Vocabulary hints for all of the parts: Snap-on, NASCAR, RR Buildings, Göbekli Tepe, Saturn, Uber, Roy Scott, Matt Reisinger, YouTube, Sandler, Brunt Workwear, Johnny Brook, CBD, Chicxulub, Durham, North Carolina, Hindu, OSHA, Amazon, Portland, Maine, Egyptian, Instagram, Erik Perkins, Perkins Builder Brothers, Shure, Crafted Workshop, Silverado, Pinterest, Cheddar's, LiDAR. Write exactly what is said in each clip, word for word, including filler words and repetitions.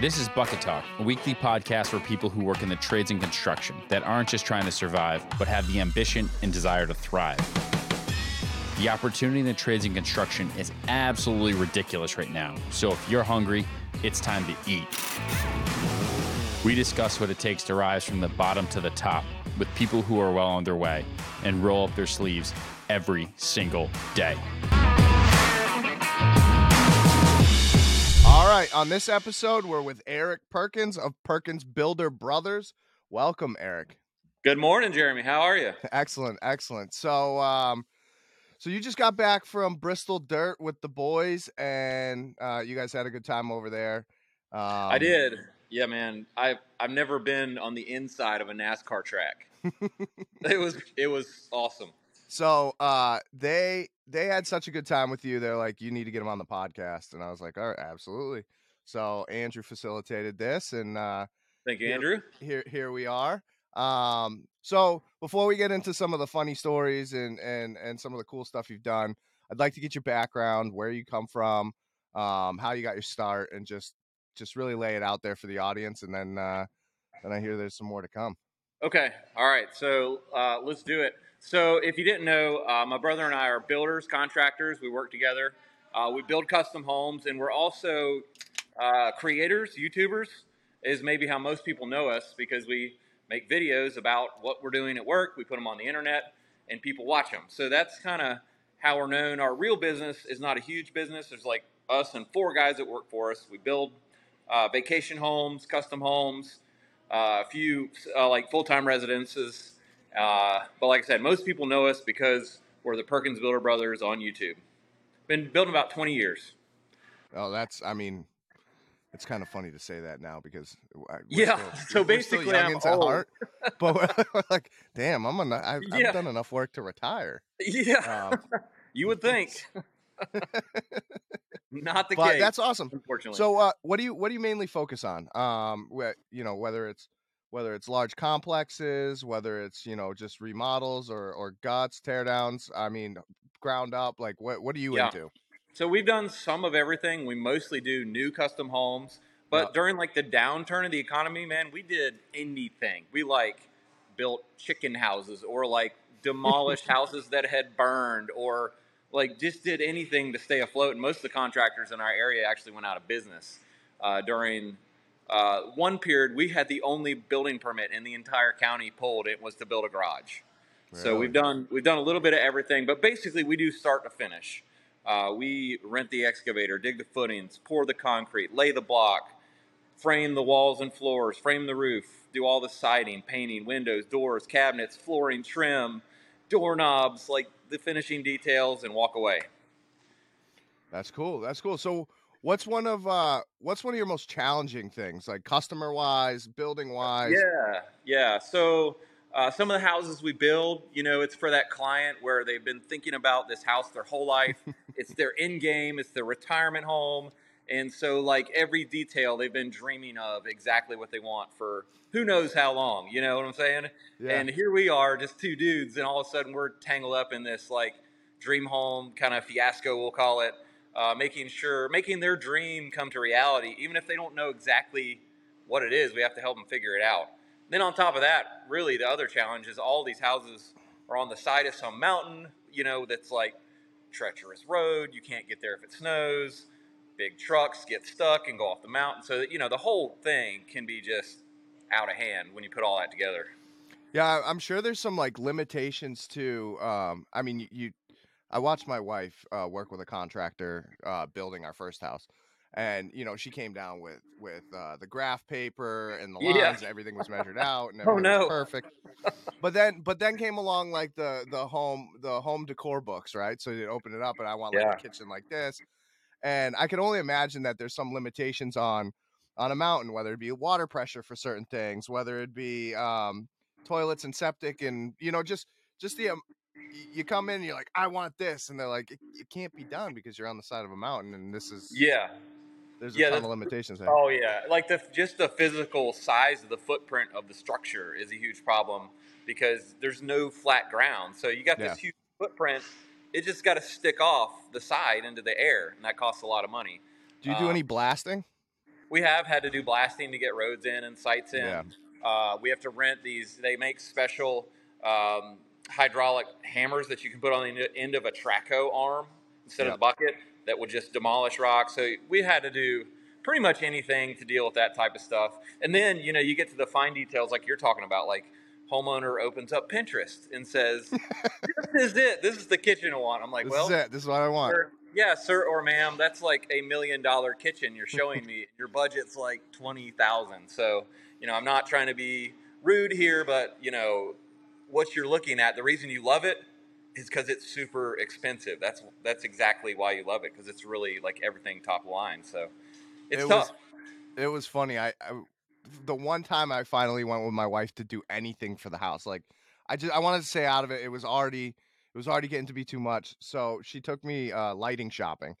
This is Bucket Talk, a weekly podcast for people who work in the trades and construction that aren't just trying to survive, but have the ambition and desire to thrive. The opportunity in the trades and construction is absolutely ridiculous right now. So if you're hungry, it's time to eat. We discuss what it takes to rise from the bottom to the top with people who are well on their way and roll up their sleeves every single day. All right, on this episode, we're with Erik Perkins of Perkins Builder Brothers. Welcome, Erik. Good morning, Jeremy. How are you? Excellent, excellent. So, um, so you just got back from Bristol Dirt with the boys, and uh, you guys had a good time over there. Um, I did. Yeah, man. I've I've never been on the inside of a NASCAR track. It was it was awesome. So uh, they they had such a good time with you. They're like, you need to get them on the podcast. And I was like, all right, absolutely. So Andrew facilitated this. And uh, thank you, here, Andrew. Here here we are. Um, so before we get into some of the funny stories and, and, and some of the cool stuff you've done, I'd like to get your background, where you come from, um, how you got your start, and just just really lay it out there for the audience. And then, uh, then I hear there's some more to come. Okay. All right. So uh, let's do it. So if you didn't know, uh, my brother and I are builders, contractors. We work together. Uh, we build custom homes, and we're also uh, creators, YouTubers, is maybe how most people know us, because we make videos about what we're doing at work. We put them on the internet, and people watch them. So that's kind of how we're known. Our real business is not a huge business. There's like us and four guys that work for us. We build uh, vacation homes, custom homes, Uh, a few uh, like full-time residences, uh, but like I said, most people know us because we're the Perkins Builder Brothers on YouTube. Been building about twenty years. Oh, that's, I mean, it's kind of funny to say that now, because we're yeah, still, so we're basically still youngins I'm old. At heart, but we're, we're like, damn, I'm gonna, I've, yeah. I've done enough work to retire. Yeah, um, you would think. Not the but case. That's awesome. Unfortunately. So, uh, what do you what do you mainly focus on? Um, wh- you know, whether it's whether it's large complexes, whether it's you know just remodels or or guts, teardowns. I mean, ground up. Like, what what are you yeah. into? So we've done some of everything. We mostly do new custom homes, but yeah. during like the downturn of the economy, man, we did anything. We like built chicken houses, or like demolished houses that had burned, or like just did anything to stay afloat. And most of the contractors in our area actually went out of business uh, during uh, one period. We had the only building permit in the entire county pulled. It was to build a garage. Really? So we've done we've done a little bit of everything, but basically we do start to finish. Uh, we rent the excavator, dig the footings, pour the concrete, lay the block, frame the walls and floors, frame the roof, do all the siding, painting, windows, doors, cabinets, flooring, trim, doorknobs, like the finishing details, and walk away. That's cool. That's cool. So what's one of, uh, what's one of your most challenging things, like customer wise, building wise? Yeah. Yeah. So, uh, some of the houses we build, you know, it's for that client where they've been thinking about this house their whole life. It's their end game. It's their retirement home. And so like every detail they've been dreaming of, exactly what they want for who knows how long, you know what I'm saying? Yeah. And here we are, just two dudes, and all of a sudden we're tangled up in this like dream home kind of fiasco, we'll call it, uh, making sure, making their dream come to reality. Even if they don't know exactly what it is, we have to help them figure it out. Then on top of that, really the other challenge is all these houses are on the side of some mountain, you know, that's like treacherous road. You can't get there if it snows. Big trucks get stuck and go off the mountain. So that, you know, the whole thing can be just out of hand when you put all that together. Yeah. I'm sure there's some like limitations to, um, I mean, you, you I watched my wife uh, work with a contractor uh, building our first house, and, you know, she came down with, with uh, the graph paper and the lines, yeah. and everything was measured out and everything oh, no. was perfect. But then, but then came along like the, the home, the home decor books, right? So you open it up and I want like yeah. a kitchen like this. And I can only imagine that there's some limitations on, on a mountain, whether it be water pressure for certain things, whether it be um, toilets and septic, and you know, just just the um, you come in and you're like, I want this, and they're like, it, it can't be done because you're on the side of a mountain, and this is yeah, there's a yeah, ton of limitations there. Oh yeah, like the just the physical size of the footprint of the structure is a huge problem because there's no flat ground, so you got this yeah. huge footprint. It just got to stick off the side into the air, and that costs a lot of money. Do you do um, any blasting? we have had to do blasting to get roads in and sites in. Yeah. Uh, we have to rent these. They make special um, hydraulic hammers that you can put on the end of a traco arm instead yep. of the bucket that will just demolish rocks. So we had to do pretty much anything to deal with that type of stuff. And then, you know, you get to the fine details like you're talking about, like homeowner opens up Pinterest and says, this is it. This is the kitchen I want. I'm like, this well, is it. This is what I want. Sir, yeah, sir or ma'am, that's like a million dollar kitchen you're showing me. Your budget's like twenty thousand dollars. So, you know, I'm not trying to be rude here, but, you know, what you're looking at, the reason you love it is because it's super expensive. That's that's exactly why you love it, because it's really like everything top line. So it's it tough. Was, it was funny. I, I the one time I finally went with my wife to do anything for the house, like I just I wanted to stay out of it. It was already it was already getting to be too much. So she took me uh, lighting shopping,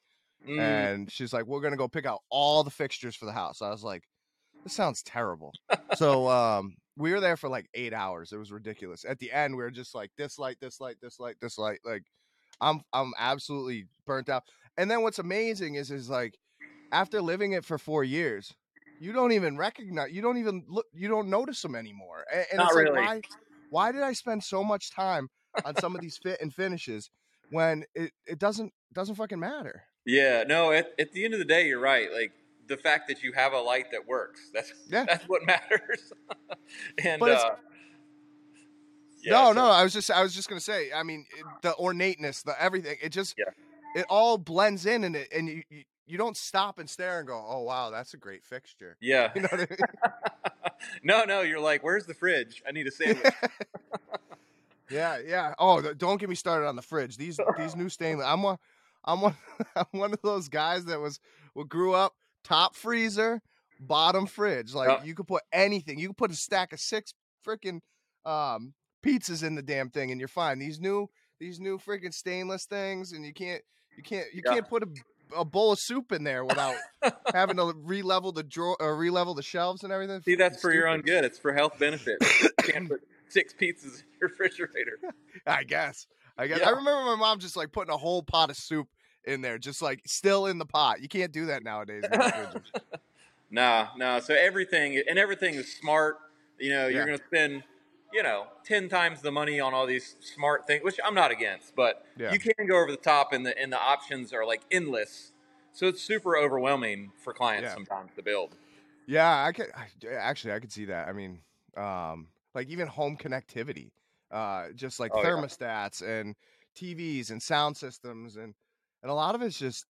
mm. and she's like, "We're gonna go pick out all the fixtures for the house." I was like, "This sounds terrible." so. um We were there for like eight hours. It was ridiculous. At the end, we were just like this light, this light, this light, this light. Like, I'm I'm absolutely burnt out. And then what's amazing is is like, after living it for four years, you don't even recognize, you don't even look, you don't notice them anymore. And, and Not it's really. Like, why, why did I spend so much time on some of these fit and finishes when it, it doesn't doesn't fucking matter? Yeah, no. At at the end of the day, you're right. Like. The fact that you have a light that works, that's yeah. that's what matters. and uh yeah, no so. no i was just i was just gonna say i mean it, the ornateness, the everything, it just yeah. it all blends in, and it and you, you you don't stop and stare and go, oh wow, that's a great fixture. Yeah, you know what I mean? no no you're like, where's the fridge? I need a sandwich. yeah yeah oh don't get me started on the fridge. These these new stainless, i'm one i'm one i'm one of those guys that was well grew up top freezer, bottom fridge. Like oh. you could put anything. You could put a stack of six freaking um, pizzas in the damn thing, and you're fine. These new, these new freaking stainless things, and you can't, you can't, you yeah. can't put a, a bowl of soup in there without having to re-level the drawer, or re-level the shelves and everything. See, that's it's for stupid. Your own good. It's for health benefit. You can't put six pizzas in your refrigerator. I guess. I guess. Yeah. I remember my mom just like putting a whole pot of soup in there, just like still in the pot. You can't do that nowadays. no no so everything and everything is smart, you know. You're yeah. gonna spend, you know, ten times the money on all these smart things, which I'm not against, but yeah. you can go over the top, and the and the options are like endless, so it's super overwhelming for clients yeah. sometimes to build. yeah I could I, actually I could see that. I mean, um like even home connectivity, uh just like oh, thermostats yeah. and T Vs and sound systems, and And a lot of it's just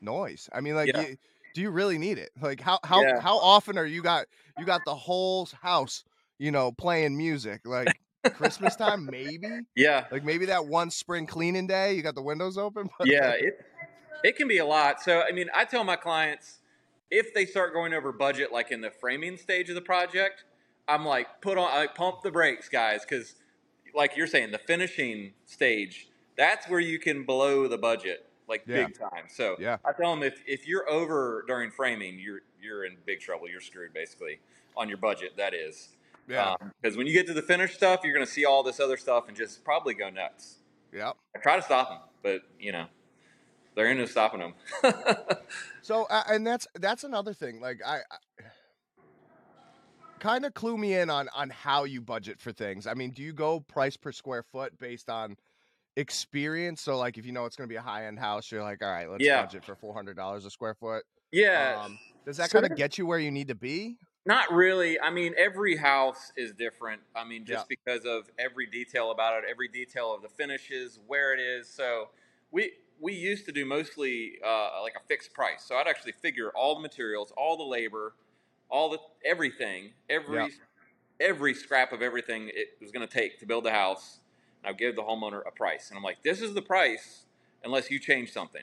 noise. I mean, like, yeah. you, do you really need it? Like, how how, yeah. how often are you got you got the whole house, you know, playing music? Like Christmas time, maybe. Yeah. Like maybe that one spring cleaning day, you got the windows open. But yeah, like... it it can be a lot. So I mean, I tell my clients, if they start going over budget, like in the framing stage of the project, I'm like, put on, I pump the brakes, guys, because like you're saying, the finishing stage. That's where you can blow the budget, like yeah. big time. So yeah. I tell them, if, if you're over during framing, you're you're in big trouble. You're screwed, basically, on your budget, that is. Yeah. Because um, when you get to the finished stuff, you're going to see all this other stuff and just probably go nuts. Yeah. I try to stop them, but, you know, they're into stopping them. so, uh, and that's that's another thing. Like, I, I kind of clue me in on, on how you budget for things. I mean, do you go price per square foot based on experience? So like, if you know it's going to be a high-end house, you're like, all right, let's yeah. budget for four hundred dollars a square foot. Yeah. Um, does that so kind of get you where you need to be? Not really. I mean, every house is different. I mean, just yeah. because of every detail about it, every detail of the finishes, where it is. So we we used to do mostly uh, like a fixed price. So I'd actually figure all the materials, all the labor, all the everything, every yeah. every scrap of everything it was going to take to build the house. I give the homeowner a price, and I'm like, this is the price unless you change something.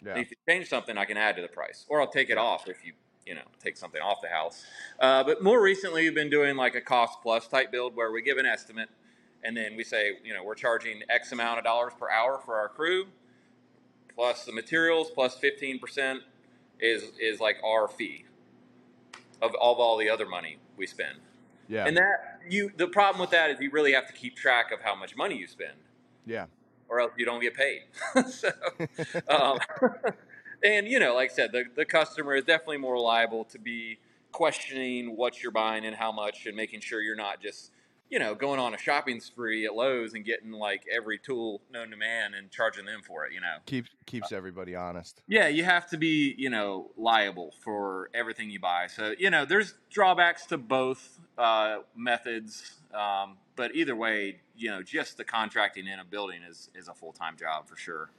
Yeah. If you change something, I can add to the price, or I'll take it off if you, you know, take something off the house. Uh, but more recently, we've been doing like a cost plus type build where we give an estimate, and then we say, you know, we're charging X amount of dollars per hour for our crew, plus the materials, plus fifteen percent is, is like our fee of, of all the other money we spend. Yeah. And that you the problem with that is you really have to keep track of how much money you spend. Yeah. Or else you don't get paid. so um, And, you know, like I said, the, the customer is definitely more liable to be questioning what you're buying and how much, and making sure you're not just, you know, going on a shopping spree at Lowe's and getting like every tool known to man and charging them for it, you know. Keeps keeps everybody honest. Yeah, you have to be, you know, liable for everything you buy. So, you know, there's drawbacks to both uh, methods, um, but either way, you know, just the contracting in a building is is a full-time job for sure.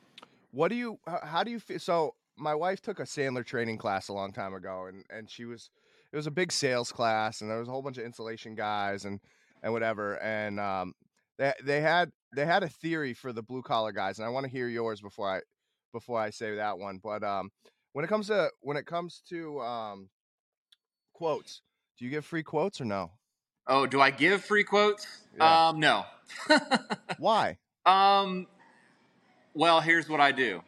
What do you, how do you feel? So my wife took a Sandler training class a long time ago, and, and she was, it was a big sales class, and there was a whole bunch of insulation guys and, and whatever. And, um, they, they had, they had a theory for the blue collar guys. And I want to hear yours before I, before I say that one. But, um, when it comes to, when it comes to, um, quotes, do you give free quotes or no? Oh, do I give free quotes? Yeah. Um, no. Why? Um, Well, here's what I do.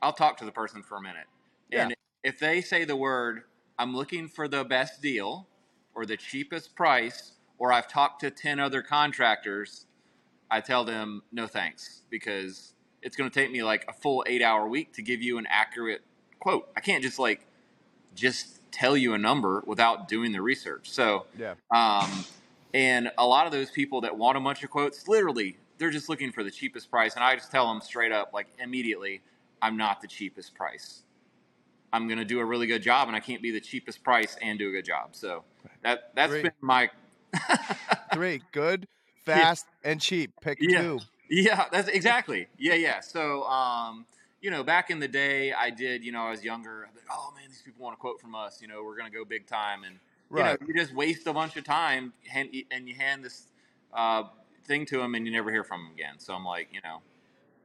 I'll talk to the person for a minute. And yeah. if they say the word, I'm looking for the best deal or the cheapest price, or I've talked to ten other contractors, I tell them no thanks, because it's going to take me like a full eight hour week to give you an accurate quote. I can't just like just tell you a number without doing the research. So, yeah. um, and a lot of those people that want a bunch of quotes, literally, they're just looking for the cheapest price. And I just tell them straight up, like immediately, I'm not the cheapest price. I'm going to do a really good job, and I can't be the cheapest price and do a good job. So that, that's Three. been my three good, fast yeah. and cheap. Pick yeah. two. Yeah, that's exactly. Yeah. Yeah. So, um, you know, back in the day I did, you know, I was younger. I was like, oh man, these people want a quote from us. You know, we're going to go big time. And right. you know, you just waste a bunch of time and, and you hand this, uh, thing to him, and you never hear from him again. So I'm like, you know,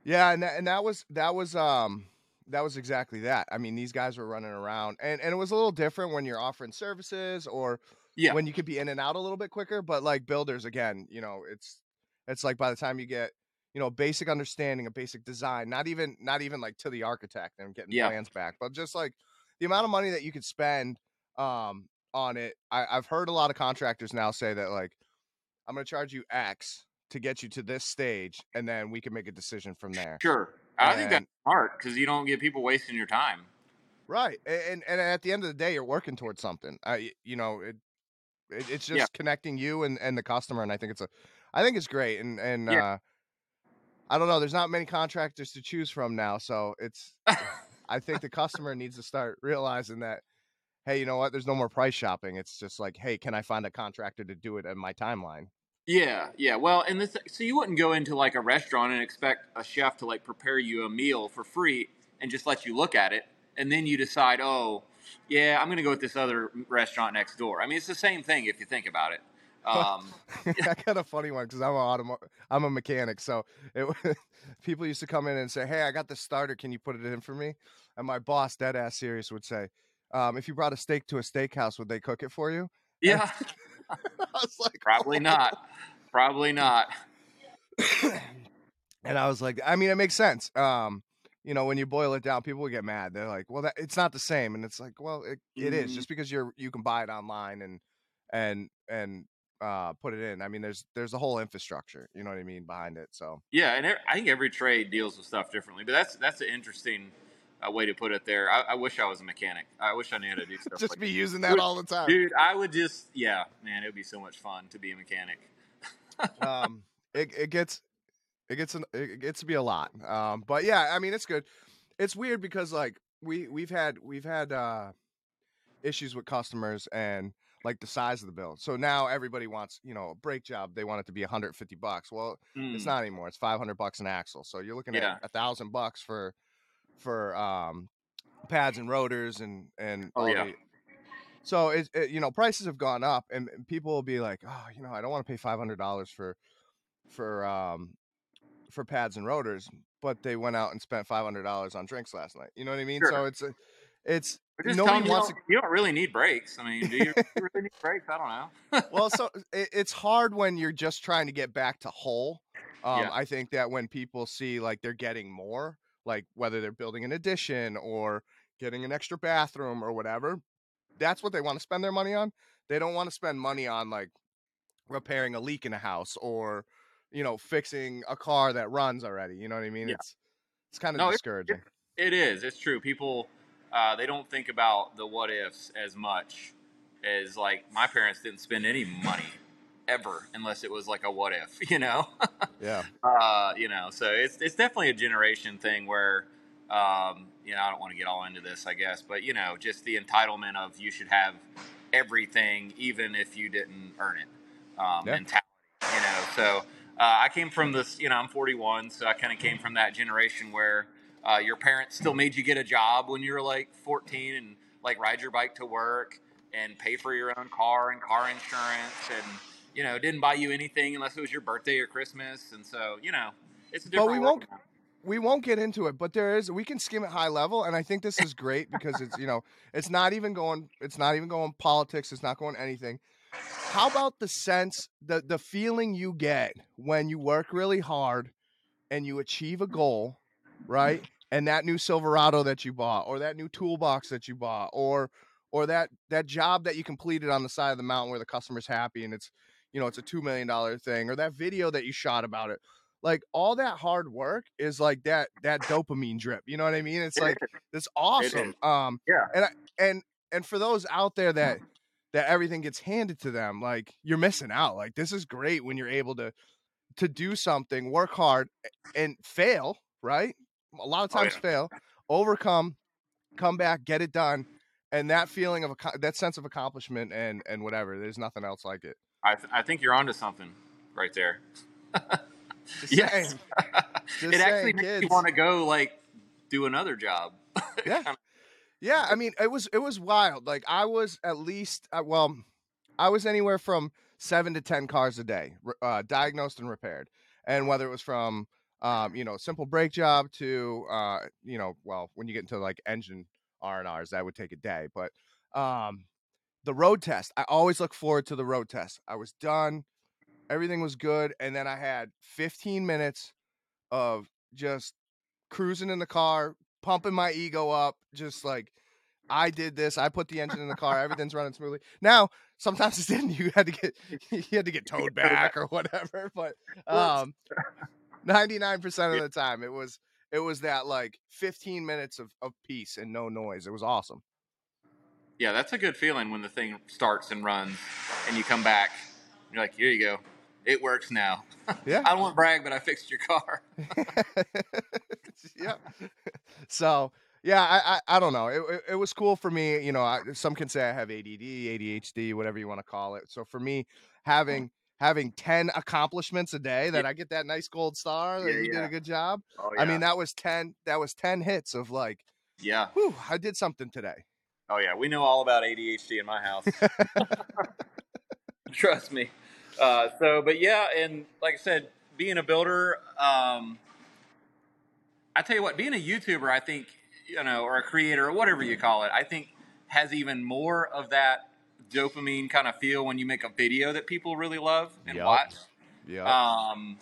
yeah. And that, and that was, that was, um, that was exactly that. I mean, these guys were running around, and, and it was a little different when you're offering services, or yeah. when you could be in and out a little bit quicker, but like builders again, you know, it's, it's like by the time you get, you know, basic understanding of basic design, not even, not even like to the architect and getting yeah. plans back, but just like the amount of money that you could spend, um, on it. I, I've heard a lot of contractors now say that like, I'm going to charge you X to get you to this stage, and then we can make a decision from there. Sure. I and, think that's smart, because you don't get people wasting your time. Right. And and at the end of the day, you're working towards something. I, you know, it, it it's just yeah. connecting you and, and the customer. And I think it's a, I think it's great. And, and, yeah. uh, I don't know, there's not many contractors to choose from now. So it's, I think the customer needs to start realizing that, hey, you know what? There's no more price shopping. It's just like, hey, can I find a contractor to do it in my timeline? Yeah, yeah. Well, and this, so you wouldn't go into like a restaurant and expect a chef to like prepare you a meal for free and just let you look at it, and then you decide, oh, yeah, I'm going to go with this other restaurant next door. I mean, it's the same thing if you think about it. Um, I got a funny one, because I'm an auto, I'm a mechanic, so it, people used to come in and say, hey, I got the starter. Can you put it in for me? And my boss, dead ass serious, would say, um, if you brought a steak to a steakhouse, would they cook it for you? Yeah. And- I was like, probably oh. not, probably not. And I was like, I mean, it makes sense. Um, you know, when you boil it down, people will get mad. They're like, well, that, it's not the same. And it's like, well, it, mm-hmm. it is, just because you're, you can buy it online and, and, and, uh, put it in. I mean, there's, there's a whole infrastructure, you know what I mean, behind it. So, yeah. And I think every trade deals with stuff differently, but that's, that's an interesting a way to put it there. I, I wish I was a mechanic. I wish I knew how to do stuff. Just like be that. using that all the time. Dude, I would just, yeah, man, it would be so much fun to be a mechanic. um, it, it gets, it gets, an, it gets to be a lot. Um, but yeah, I mean, it's good. It's weird because like we, we've had, we've had, uh, issues with customers and like the size of the bill. So now everybody wants, you know, a brake job. They want it to be one hundred fifty bucks. Well, mm. it's not anymore. It's five hundred bucks an axle. So you're looking yeah. at a thousand bucks for, for um pads and rotors and and oh, all yeah. the, so it, it you know, prices have gone up, and people will be like, oh, you know, I don't want to pay five hundred dollars for for um for pads and rotors, but they went out and spent five hundred dollars on drinks last night, you know what I mean? Sure. So it's a, it's no one wants you don't, to... you don't really need brakes. I mean, do you really need brakes? I don't know. Well, so it, it's hard when you're just trying to get back to whole. um yeah. I think that when people see like they're getting more, like whether they're building an addition or getting an extra bathroom or whatever, that's what they want to spend their money on. They don't want to spend money on like repairing a leak in a house or, you know, fixing a car that runs already. You know what I mean? Yeah. It's, it's kind of no, discouraging. It, It is. It's true. People, uh, they don't think about the what ifs as much as, like, my parents didn't spend any money ever unless it was like a what if, you know? Yeah. Uh, you know, so it's, it's definitely a generation thing where, um, you know, I don't want to get all into this, I guess, but, you know, just the entitlement of you should have everything, even if you didn't earn it, um, yeah. mentality, you know? So, uh, I came from this, you know, I'm forty-one. So I kind of came from that generation where, uh, your parents still made you get a job when you were like fourteen and like ride your bike to work and pay for your own car and car insurance and, you know, didn't buy you anything unless it was your birthday or Christmas. And so, you know, it's a different well, we won't now. We won't get into it, but there is, we can skim at high level. And I think this is great because it's, you know, it's not even going, it's not even going politics. It's not going anything. How about the sense, the, the feeling you get when you work really hard and you achieve a goal, right? And that new Silverado that you bought, or that new toolbox that you bought, or, or that, that job that you completed on the side of the mountain where the customer's happy and it's, you know, it's a two million dollars thing, or that video that you shot about it. Like, all that hard work is like that, that dopamine drip. You know what I mean? It's like, it's awesome. It um, yeah. And, I, and, and for those out there that, that everything gets handed to them, like, you're missing out. Like, this is great when you're able to, to do something, work hard and fail, right? A lot of times oh, yeah. fail, overcome, come back, get it done. And that feeling of, that sense of accomplishment and, and whatever, there's nothing else like it. I, th- I think you're onto something right there. Yes. It actually makes kids. You want to go, like, do another job. Yeah. Kinda. Yeah. I mean, it was, it was wild. Like, I was at least, uh, well, I was anywhere from seven to ten cars a day, uh, diagnosed and repaired. And whether it was from, um, you know, simple brake job to, uh, you know, well, when you get into like engine R and R's, that would take a day, but, um, the road test. I always look forward to the road test. I was done. Everything was good. And then I had fifteen minutes of just cruising in the car, pumping my ego up. Just like, I did this. I put the engine in the car. Everything's running smoothly. Now, sometimes it didn't. You had to get, you had to get towed back or whatever. But um, ninety-nine percent of the time it was, it was that like fifteen minutes of, of peace and no noise. It was awesome. Yeah, that's a good feeling when the thing starts and runs and you come back. You're like, here you go. It works now. Yeah. I don't want to brag, but I fixed your car. Yeah. So, yeah, I, I, I don't know. It, it, it was cool for me. You know, I, some can say I have A D D, A D H D, whatever you want to call it. So for me, having having ten accomplishments a day that yeah. I get that nice gold star, that yeah, you yeah. did a good job. Oh, yeah. I mean, that was ten. That was ten hits of like, yeah, whew, I did something today. Oh, yeah. We know all about A D H D in my house. Trust me. Uh, so, but yeah. And like I said, being a builder, um, I tell you what, being a YouTuber, I think, you know, or a creator or whatever you call it, I think has even more of that dopamine kind of feel when you make a video that people really love and yep. watch. Yeah. Um,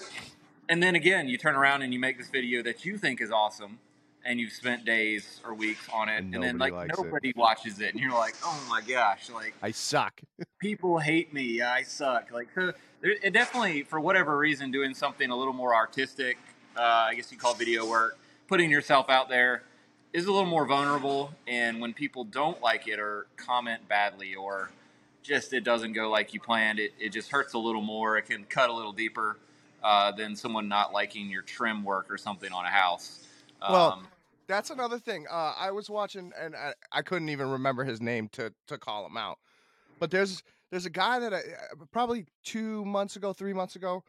and then again, you turn around and you make this video that you think is awesome. And you've spent days or weeks on it, and, and then like nobody it. watches it, and you're like, "Oh my gosh!" Like, I suck. People hate me. I suck. Like, so there, it definitely, for whatever reason, doing something a little more artistic, uh, I guess you call video work, putting yourself out there, is a little more vulnerable. And when people don't like it or comment badly or just it doesn't go like you planned, it it just hurts a little more. It can cut a little deeper uh, than someone not liking your trim work or something on a house. Well, um, that's another thing. Uh, I was watching, and I, I couldn't even remember his name to, to call him out. But there's there's a guy that I, probably two months ago, three months ago,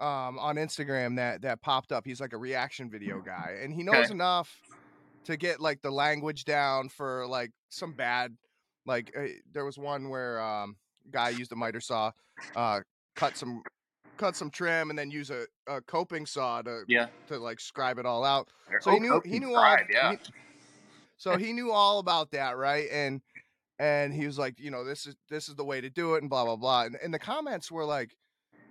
um, on Instagram that, that popped up. He's like a reaction video guy, and he knows okay. enough to get like the language down for like some bad. Like uh, there was one where um, a guy used a miter saw, uh, cut some cut some trim and then use a, a coping saw to, yeah. to like scribe it all out. So he knew, he knew, all, yeah. he, so he knew all about that. Right. And, and he was like, you know, this is, this is the way to do it and blah, blah, blah. And, and the comments were like,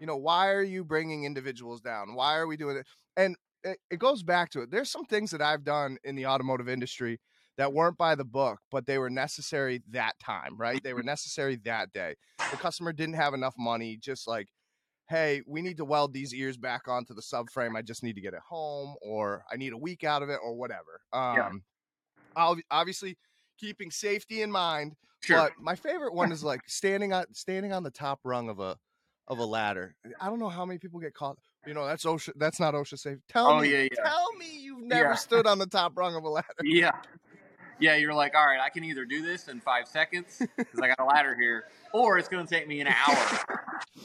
you know, why are you bringing individuals down? Why are we doing it? And it, it goes back to it. There's some things that I've done in the automotive industry that weren't by the book, but they were necessary that time, right? They were necessary that day. The customer didn't have enough money, just like, hey, we need to weld these ears back onto the subframe. I just need to get it home, or I need a week out of it, or whatever. Um, yeah. Obviously, keeping safety in mind. Sure. But my favorite one is like standing on standing on the top rung of a of a ladder. I don't know how many people get caught. You know, that's OSHA. That's not OSHA safe. Tell oh, me, yeah, yeah. tell me, you've never yeah. stood on the top rung of a ladder. Yeah. Yeah, you're like, all right, I can either do this in five seconds because I got a ladder here, or it's going to take me an hour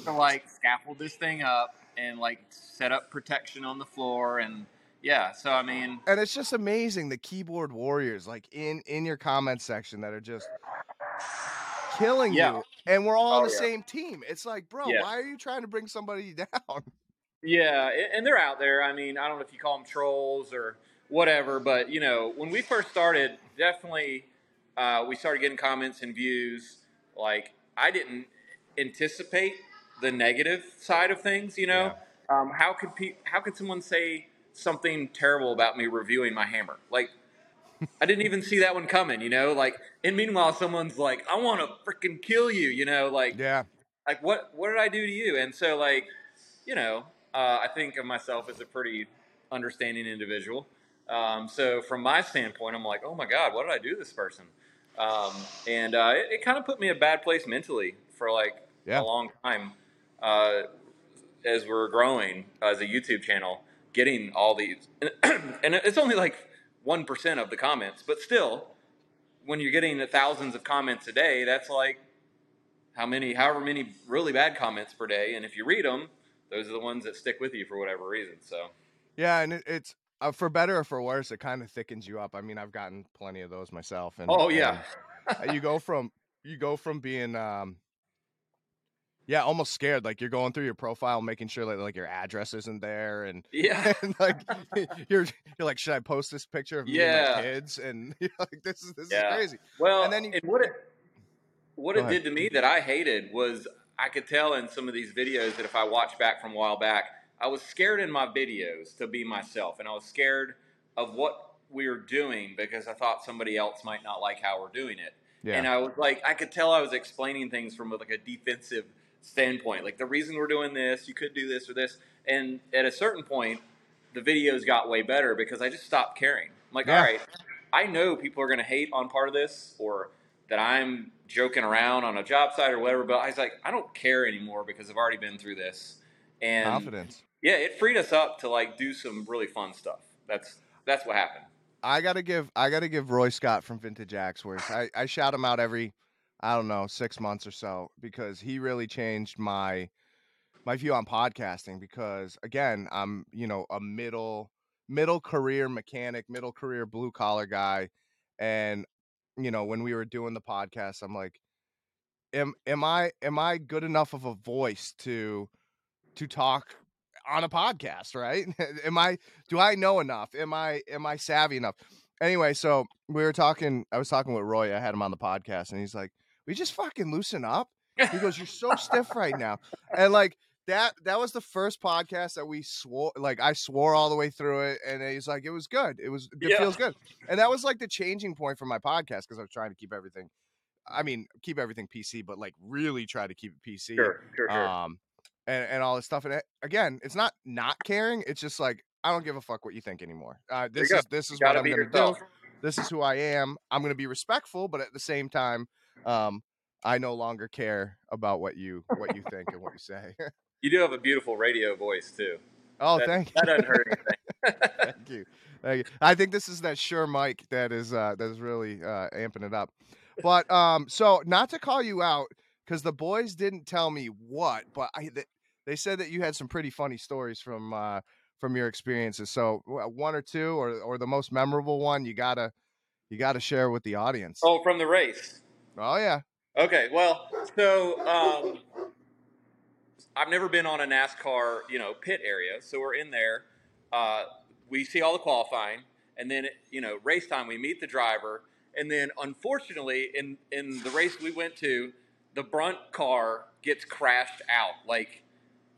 to, like, scaffold this thing up and, like, set up protection on the floor. And, yeah, so, I mean. And it's just amazing the keyboard warriors, like, in, in your comment section that are just killing yeah. you. And we're all on oh, the yeah. same team. It's like, bro, yeah. why are you trying to bring somebody down? Yeah, and they're out there. I mean, I don't know if you call them trolls or whatever, but, you know, when we first started, definitely uh, we started getting comments and views. Like, I didn't anticipate the negative side of things, you know. Yeah. Um, how could pe- how could someone say something terrible about me reviewing my hammer? Like, I didn't even see that one coming, you know. Like, and meanwhile, someone's like, I want to freaking kill you, you know. Like, yeah. Like, what, what did I do to you? And so, like, you know, uh, I think of myself as a pretty understanding individual. Um, so from my standpoint, I'm like, oh my God, what did I do to this person? Um, and, uh, it, it kind of put me in a bad place mentally for like yeah. a long time, uh, as we're growing as a YouTube channel, getting all these, and, and it's only like one percent of the comments, but still when you're getting the thousands of comments a day, that's like how many, however many really bad comments per day. And if you read them, those are the ones that stick with you for whatever reason. So, yeah. And it, it's, Uh, for better or for worse, it kind of thickens you up. I mean, I've gotten plenty of those myself. And oh yeah, and you go from you go from being um, yeah, almost scared. Like you're going through your profile, making sure that like your address isn't there, and yeah, and, like you're you're like, should I post this picture of me yeah. and my kids? And you're like, this is this yeah. is crazy. Well, and then you, and what it what it ahead. did to me that I hated was I could tell in some of these videos that if I watch back from a while back, I was scared in my videos to be myself, and I was scared of what we were doing because I thought somebody else might not like how we're doing it. Yeah. And I was like, I could tell I was explaining things from like a defensive standpoint. Like the reason we're doing this, you could do this or this. And at a certain point, the videos got way better because I just stopped caring. I'm like, yeah. all right, I know people are going to hate on part of this or that I'm joking around on a job site or whatever, but I was like, I don't care anymore because I've already been through this. And confidence. Yeah, it freed us up to like do some really fun stuff. That's that's what happened. I gotta give I gotta give Roy Scott from Vintage Axe Works. I, I shout him out every I don't know six months or so because he really changed my my view on podcasting. Because again, I'm you know a middle middle career mechanic, middle career blue collar guy, and you know when we were doing the podcast, I'm like, am am I am I good enough of a voice to to talk on a podcast, right? Am I, do I know enough? Am I, am I savvy enough? Anyway, so we were talking, I was talking with Roy, I had him on the podcast and he's like, we just fucking loosen up. He goes, you're so stiff right now. And like that, that was the first podcast that we swore, like I swore all the way through it. And he's like, it was good. It was, it yeah. feels good. And that was like the changing point for my podcast. Cause I was trying to keep everything, I mean, keep everything P C, but like really try to keep it P C. Sure, sure, sure. Um, And, and all this stuff. And again, it's not not caring. It's just like, I don't give a fuck what you think anymore. Uh, this is this is what I'm going to do. This is who I am. I'm going to be respectful, but at the same time, um, I no longer care about what you what you think and what you say. You do have a beautiful radio voice too. Oh, that, thank you. That doesn't hurt anything. Thank you. Thank you. I think this is that Shure mic that is uh, that is really uh, amping it up. But um, so not to call you out because the boys didn't tell me what, but I. The, They said that you had some pretty funny stories from uh, from your experiences. So one or two, or or the most memorable one, you gotta you gotta share with the audience. Oh, from the race. Oh yeah. Okay. Well, so um, I've never been on a NASCAR, you know, pit area. So we're in there. Uh, we see all the qualifying, and then you know, race time. We meet the driver, and then unfortunately, in in the race we went to, the Brunt car gets crashed out. Like,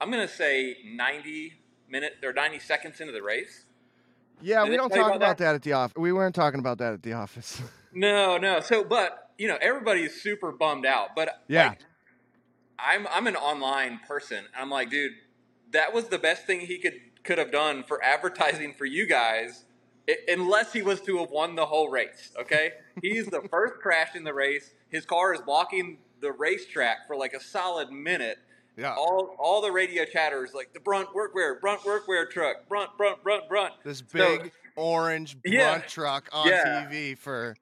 I'm going to say ninety minutes or ninety seconds into the race. Yeah, Did we don't talk about, about that? that at the office. We weren't talking about that at the office. No, no. So, but, you know, everybody's super bummed out. But, yeah, like, I'm I'm an online person. I'm like, dude, that was the best thing he could could have done for advertising for you guys, it, unless he was to have won the whole race. Okay, he's the first crash in the race. His car is blocking the racetrack for like a solid minute. Yeah. All all the radio chatters like the Brunt Workwear, Brunt Workwear truck, Brunt, Brunt, Brunt, Brunt. This big so, orange Brunt yeah, truck on yeah. T V for.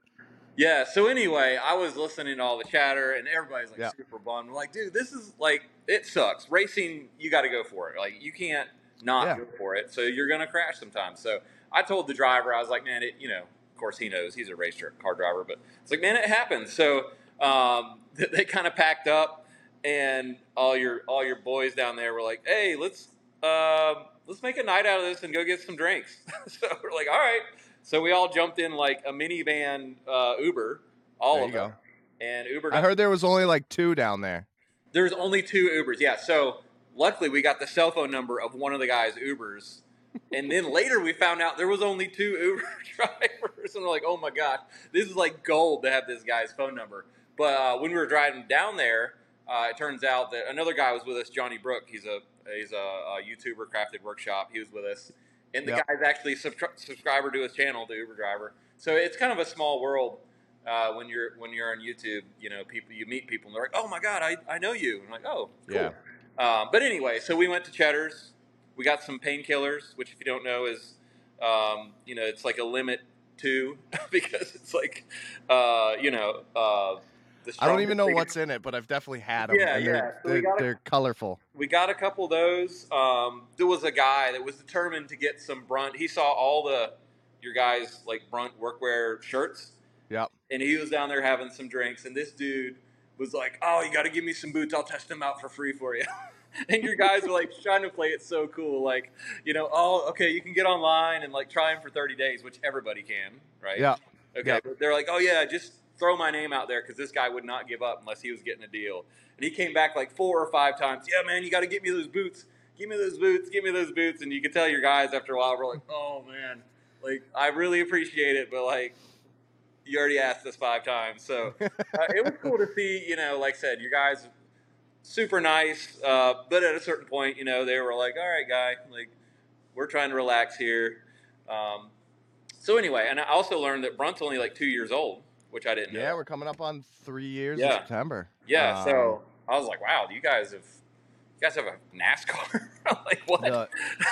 Yeah. So anyway, I was listening to all the chatter, and everybody's like yeah. super bummed. We're like, dude, this is like it sucks. Racing, you got to go for it. Like you can't not yeah. go for it. So you're gonna crash sometimes. So I told the driver, I was like, man, it. You know, of course he knows he's a race car driver, but it's like, man, it happens. So um, th- they kind of packed up. And all your all your boys down there were like, "Hey, let's uh, let's make a night out of this and go get some drinks." So we're like, "All right." So we all jumped in like a minivan uh, Uber, all there of them. Go. And Uber. I heard there was only like two down there. There's only two Ubers, yeah. So luckily we got the cell phone number of one of the guys' Ubers, and then later we found out there was only two Uber drivers, and we're like, "Oh my god, this is like gold to have this guy's phone number." But uh, when we were driving down there. Uh, it turns out that another guy was with us, Johnny Brook. He's a he's a, a YouTuber, Crafted Workshop. He was with us, and the yep. guy's actually sub- subscriber to his channel, the Uber driver. So it's kind of a small world uh, when you're when you're on YouTube. You know, people you meet people, and they're like, "Oh my God, I, I know you." And I'm like, "Oh, cool." Yeah. Uh, but anyway, so we went to Cheddar's. We got some painkillers, which if you don't know is, um, you know, it's like a limit two because it's like, uh, you know. Uh, I don't even know thing. what's in it, but I've definitely had them. Yeah, and yeah. They're, so they're, a, they're colorful. We got a couple of those. Um, there was a guy that was determined to get some Brunt. He saw all the your guys' like Brunt Workwear shirts. Yep. And he was down there having some drinks, and this dude was like, "Oh, you got to give me some boots. I'll test them out for free for you." And your guys were like trying to play it so cool, like you know, oh, okay, you can get online and like try them for thirty days, which everybody can, right? Yeah. Okay. Yep. They're like, "Oh yeah, just." Throw my name out there because this guy would not give up unless he was getting a deal. And he came back like four or five times. Yeah, man, you got to get me those boots. Give me those boots. Give me those boots. And you could tell your guys after a while were like, "Oh man, like I really appreciate it, but like you already asked this five times." So uh, it was cool to see. You know, like I said, your guys super nice, uh, but at a certain point, you know, they were like, "All right, guy, like we're trying to relax here." Um, so anyway, and I also learned that Brunt's only like two years old. Which I didn't know. Yeah, we're coming up on three years yeah. in September. Yeah, um, so I was like, wow, you guys have you guys have a NASCAR? I'm like, what? The,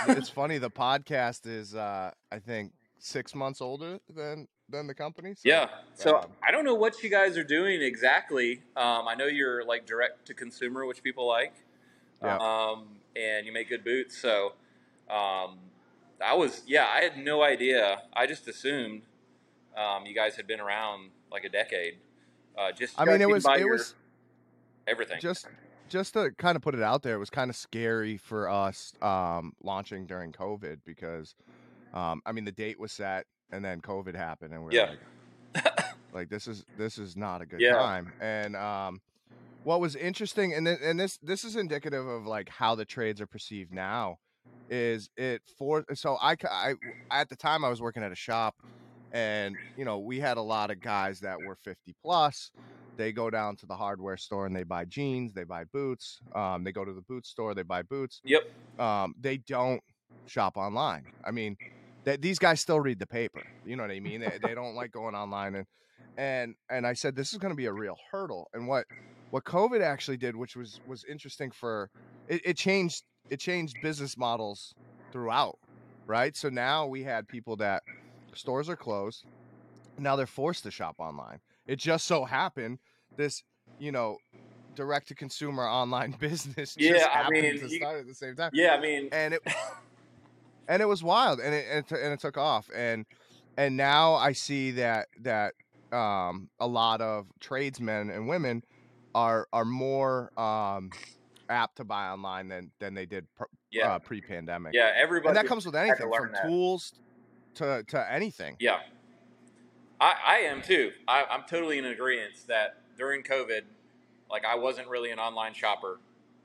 it's funny, the podcast is, uh, I think, six months older than, than the company. So, yeah, so um, I don't know what you guys are doing exactly. Um, I know you're, like, direct-to-consumer, which people like, yeah. um, and you make good boots. So um, I was, yeah, I had no idea. I just assumed um, you guys had been around like a decade. Uh, just I mean, it was it was everything. Just just to kind of put it out there, it was kind of scary for us um, launching during COVID because, um, I mean, the date was set and then COVID happened, and we we're yeah. like, like this is this is not a good yeah. time. And um, what was interesting, and th- and this this is indicative of like how the trades are perceived now, is it for so I, I at the time I was working at a shop. And, you know, we had a lot of guys that were fifty plus. They go down to the hardware store and they buy jeans, they buy boots. Um, they go to the boot store, they buy boots. Yep. Um, they don't shop online. I mean, they, these guys still read the paper. You know what I mean? They, they don't like going online. And, and, and I said, this is going to be a real hurdle. And what, what COVID actually did, which was, was interesting for, it, it changed, it changed business models throughout. Right. So now we had people that, stores are closed. Now they're forced to shop online. It just so happened this, you know, direct to consumer online business just yeah, happened I mean, to start you, at the same time. Yeah, I mean, and it and it was wild, and it and it, and it took off, and and now I see that that um, a lot of tradesmen and women are are more um, apt to buy online than than they did pre, yeah. uh, pre-pandemic. Yeah, everybody, and that comes with anything from that. tools. To, to anything. Yeah. I, I am too. I, I'm totally in agreement that during COVID, like I wasn't really an online shopper.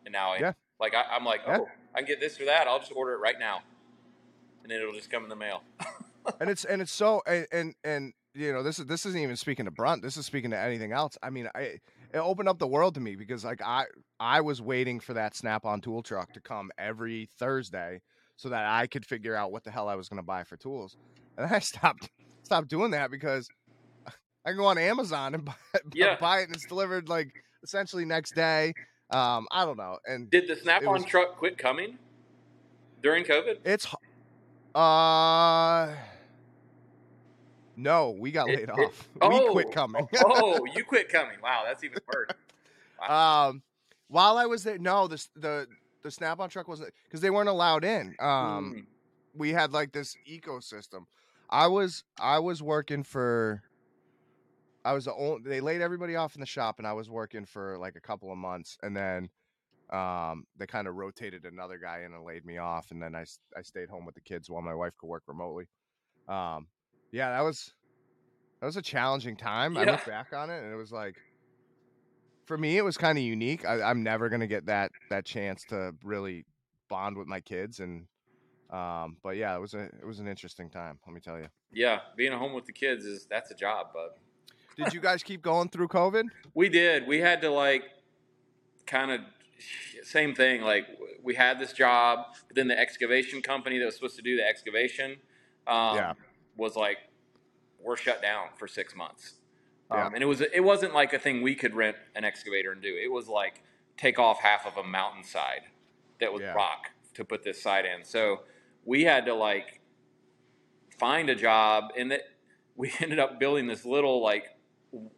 And now I, yeah. like, I, I'm like, oh, yeah. I can get this or that. I'll just order it right now. And then it'll just come in the mail. and it's, and it's so, and, and, and, you know, this is, this isn't even speaking to Brunt. This is speaking to anything else. I mean, I, it opened up the world to me, because like I I was waiting for that Snap-on tool truck to come every Thursday so that I could figure out what the hell I was going to buy for tools. And then I stopped stopped doing that because I can go on Amazon and buy it, yeah. buy it and it's delivered like essentially next day. Um, I don't know. And did the Snap-on was, truck quit coming during COVID? It's uh no, we got it, laid it, off. Oh, we quit coming. oh, you quit coming. Wow, that's even worse. Wow. Um, while I was there, no, the the the Snap-on truck wasn't, because they weren't allowed in. Um, mm. We had like this ecosystem. I was I was working for. I was the only, they laid everybody off in the shop, and I was working for like a couple of months, and then um, they kind of rotated another guy in and laid me off. And then I, I stayed home with the kids while my wife could work remotely. Um, yeah, that was, that was a challenging time. Yeah. I look back on it and it was like, for me, it was kind of unique. I, I'm never going to get that, that chance to really bond with my kids. And, um, but yeah, it was a, it was an interesting time. Let me tell you. Yeah. Being home with the kids is, that's a job, bud. Did you guys keep going through COVID? We did. We had to like kind of same thing. Like we had this job, but then the excavation company that was supposed to do the excavation um, yeah. was like, we're shut down for six months. Um, yeah. And it was, it wasn't like a thing we could rent an excavator and do. It was like take off half of a mountainside that was yeah. rock to put this site in. So we had to like find a job, and that we ended up building this little like,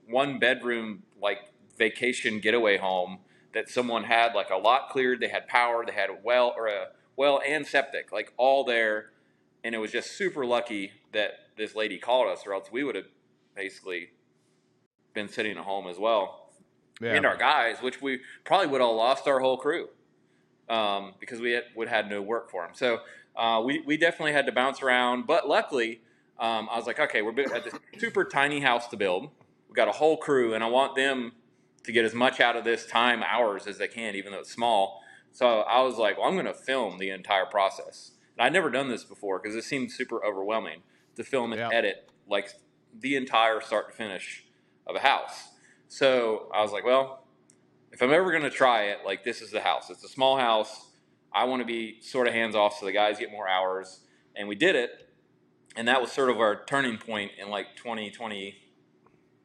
one bedroom, like vacation getaway home that someone had like a lot cleared. They had power, they had a well or a well and septic, like all there. And it was just super lucky that this lady called us, or else we would have basically been sitting at home as well. Yeah. And our guys, which we probably would have lost our whole crew um, because we had, would had no work for them. So uh, we, we definitely had to bounce around, but luckily um, I was like, okay, we're at this super tiny house to build. Got a whole crew, and I want them to get as much out of this time hours as they can, even though it's small. So I was like, well, I'm going to film the entire process. And I'd never done this before because it seemed super overwhelming to film and yeah. edit like the entire start to finish of a house. So I was like, well, if I'm ever going to try it, like this is the house. It's a small house. I want to be sort of hands off so the guys get more hours. And we did it. And that was sort of our turning point in like twenty twenty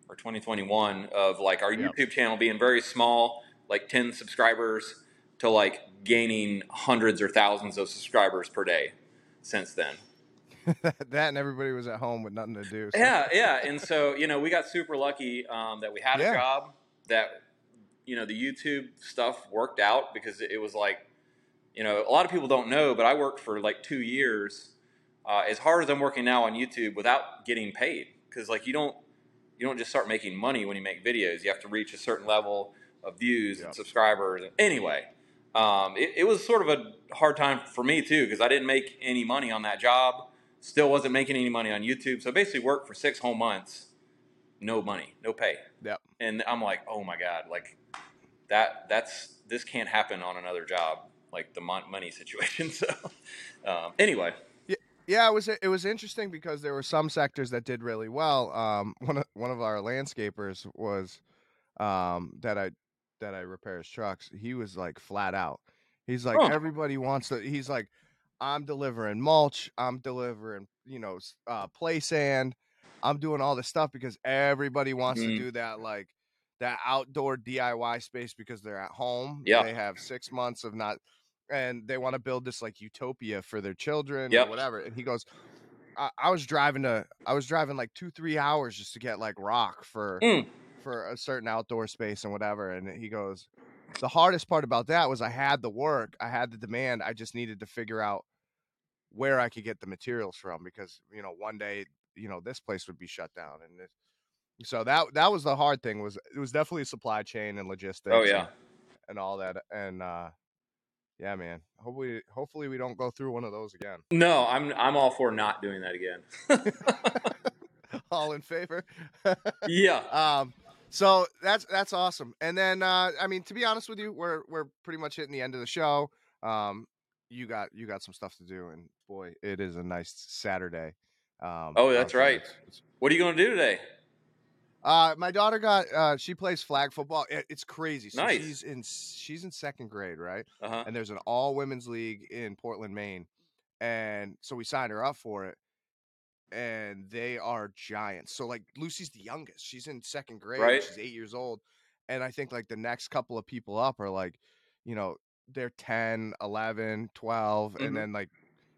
or twenty twenty-one of like our yep. YouTube channel being very small, like ten subscribers, to like gaining hundreds or thousands of subscribers per day since then. That and everybody was at home with nothing to do. So. Yeah, yeah. And so, you know, we got super lucky um, that we had yeah. a job, that, you know, the YouTube stuff worked out, because it was like, you know, a lot of people don't know, but I worked for like two years uh, as hard as I'm working now on YouTube without getting paid, because like you don't, You don't just start making money when you make videos. You have to reach a certain level of views yeah. and subscribers. Anyway, um, it, it was sort of a hard time for me too, because I didn't make any money on that job. Still wasn't making any money on YouTube. So I basically worked for six whole months, no money, no pay. Yeah. And I'm like, oh my God, like that. That's this can't happen on another job, like the money situation. So um, anyway. Yeah, it was it was interesting because there were some sectors that did really well. Um, one of, one of our landscapers was um, that I that I repairs trucks. He was like flat out. He's like oh. everybody wants to. He's like, I'm delivering mulch. I'm delivering you know uh, play sand. I'm doing all this stuff because everybody wants mm-hmm. to do that like that outdoor D I Y space because they're at home. Yeah, they have six months of not. And they want to build this like utopia for their children yep. or whatever. And he goes, I-, I was driving to, I was driving like two, three hours just to get like rock for, mm. for a certain outdoor space and whatever. And he goes, the hardest part about that was I had the work, I had the demand. I just needed to figure out where I could get the materials from because, you know, one day, you know, this place would be shut down. And it, so that, that was the hard thing was it was definitely supply chain and logistics oh, yeah. and, and all that. And, uh, yeah, man. Hopefully, hopefully we don't go through one of those again. No, I'm I'm all for not doing that again. All in favor? Yeah. Um. So that's that's awesome. And then, uh, I mean, to be honest with you, we're we're pretty much hitting the end of the show. Um, you got you got some stuff to do, and boy, it is a nice Saturday. Um, oh, that's right. It's, it's, what are you going to do today? Uh, my daughter got, uh, she plays flag football. It, it's crazy. So nice. She's in, she's in second grade, right? Uh-huh. And there's an all women's league in Portland, Maine. And so we signed her up for it. And they are giants. So like Lucy's the youngest. She's in second grade. Right. She's eight years old. And I think like the next couple of people up are like, you know, they're ten, eleven, twelve. Mm-hmm. And then like,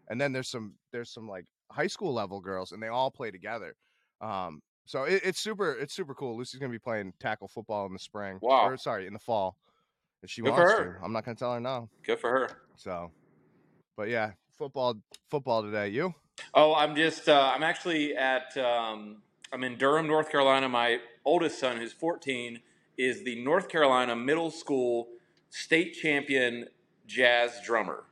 and then there's some, there's some like high school level girls and they all play together. Um, So it, it's super, it's super cool. Lucy's gonna be playing tackle football in the spring. Wow. Or, sorry, in the fall, if she Good wants for her. to. I'm not gonna tell her no. Good for her. So, but yeah, football, football today. You? Oh, I'm just, uh, I'm actually at, um, I'm in Durham, North Carolina. My oldest son, who's fourteen, is the North Carolina middle school state champion jazz drummer.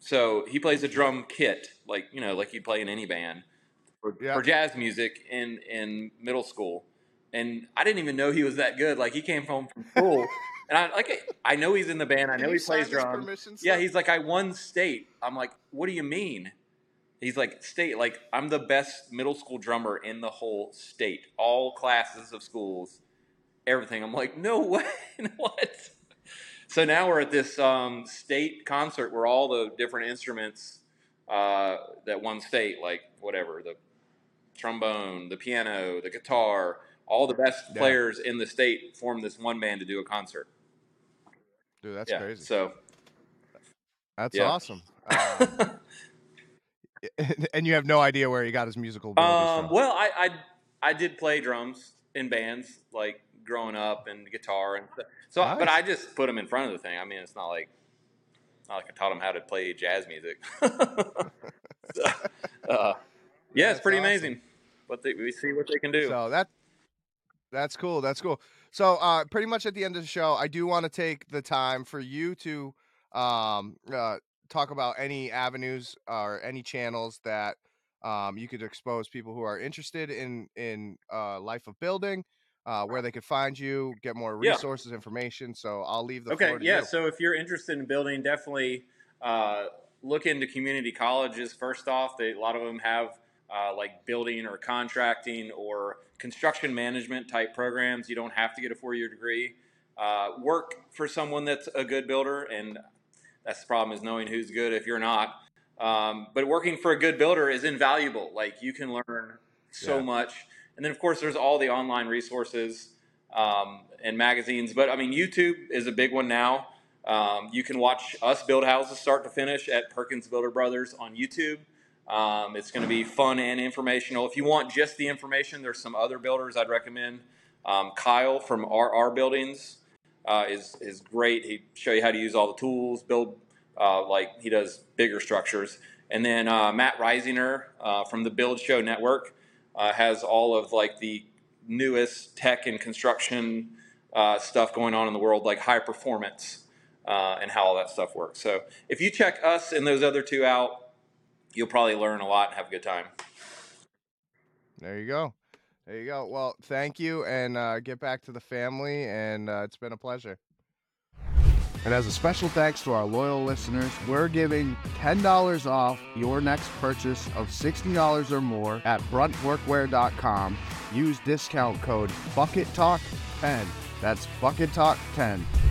So he plays a drum kit, like you know, like you play in any band. For, yeah. for jazz music in, in middle school. And I didn't even know he was that good. Like, he came home from school. and I like I know he's in the band. I know he plays drums. Yeah, he's like, I won state. I'm like, what do you mean? He's like, state. Like, I'm the best middle school drummer in the whole state. All classes of schools. Everything. I'm like, no way. What? So now we're at this um, state concert where all the different instruments uh, that won state, like whatever, the trombone, the piano, the guitar, all the best yeah. players in the state form this one band to do a concert. Dude, that's yeah, crazy. So that's yeah. awesome. Um, and you have no idea where he got his musical abilities um, from. Well, I, I I did play drums in bands like growing up and guitar and stuff. So, nice. But I just put them in front of the thing. I mean, it's not like not like I taught him how to play jazz music. so, uh, Yeah, it's pretty awesome. Amazing. But they, we see what they can do. So that that's cool. That's cool. So uh, pretty much at the end of the show, I do want to take the time for you to um, uh, talk about any avenues or any channels that um, you could expose people who are interested in in uh, life of building, uh, where they could find you, get more resources, yeah. information. So I'll leave the okay, floor to yeah. you. So if you're interested in building, definitely uh, look into community colleges. First off, they, a lot of them have Uh, like building or contracting or construction management type programs. You don't have to get a four-year degree. Uh, work for someone that's a good builder, and that's the problem is knowing who's good if you're not. Um, but working for a good builder is invaluable. Like you can learn so yeah. much. And then, of course, there's all the online resources um, and magazines. But, I mean, YouTube is a big one now. Um, you can watch us build houses start to finish at Perkins Builder Brothers on YouTube. Um, it's going to be fun and informational. If you want just the information, there's some other builders I'd recommend. Um, Kyle from R R Buildings uh, is is great. He'd show you how to use all the tools, build uh, like he does bigger structures. And then uh, Matt Reisinger uh, from the Build Show Network uh, has all of like the newest tech and construction uh, stuff going on in the world, like high performance uh, and how all that stuff works. So if you check us and those other two out, you'll probably learn a lot and have a good time. There you go. There you go. Well, thank you, and uh, get back to the family, and uh, it's been a pleasure. And as a special thanks to our loyal listeners, we're giving ten dollars off your next purchase of sixty dollars or more at brunt workwear dot com. Use discount code bucket talk ten. That's bucket talk ten.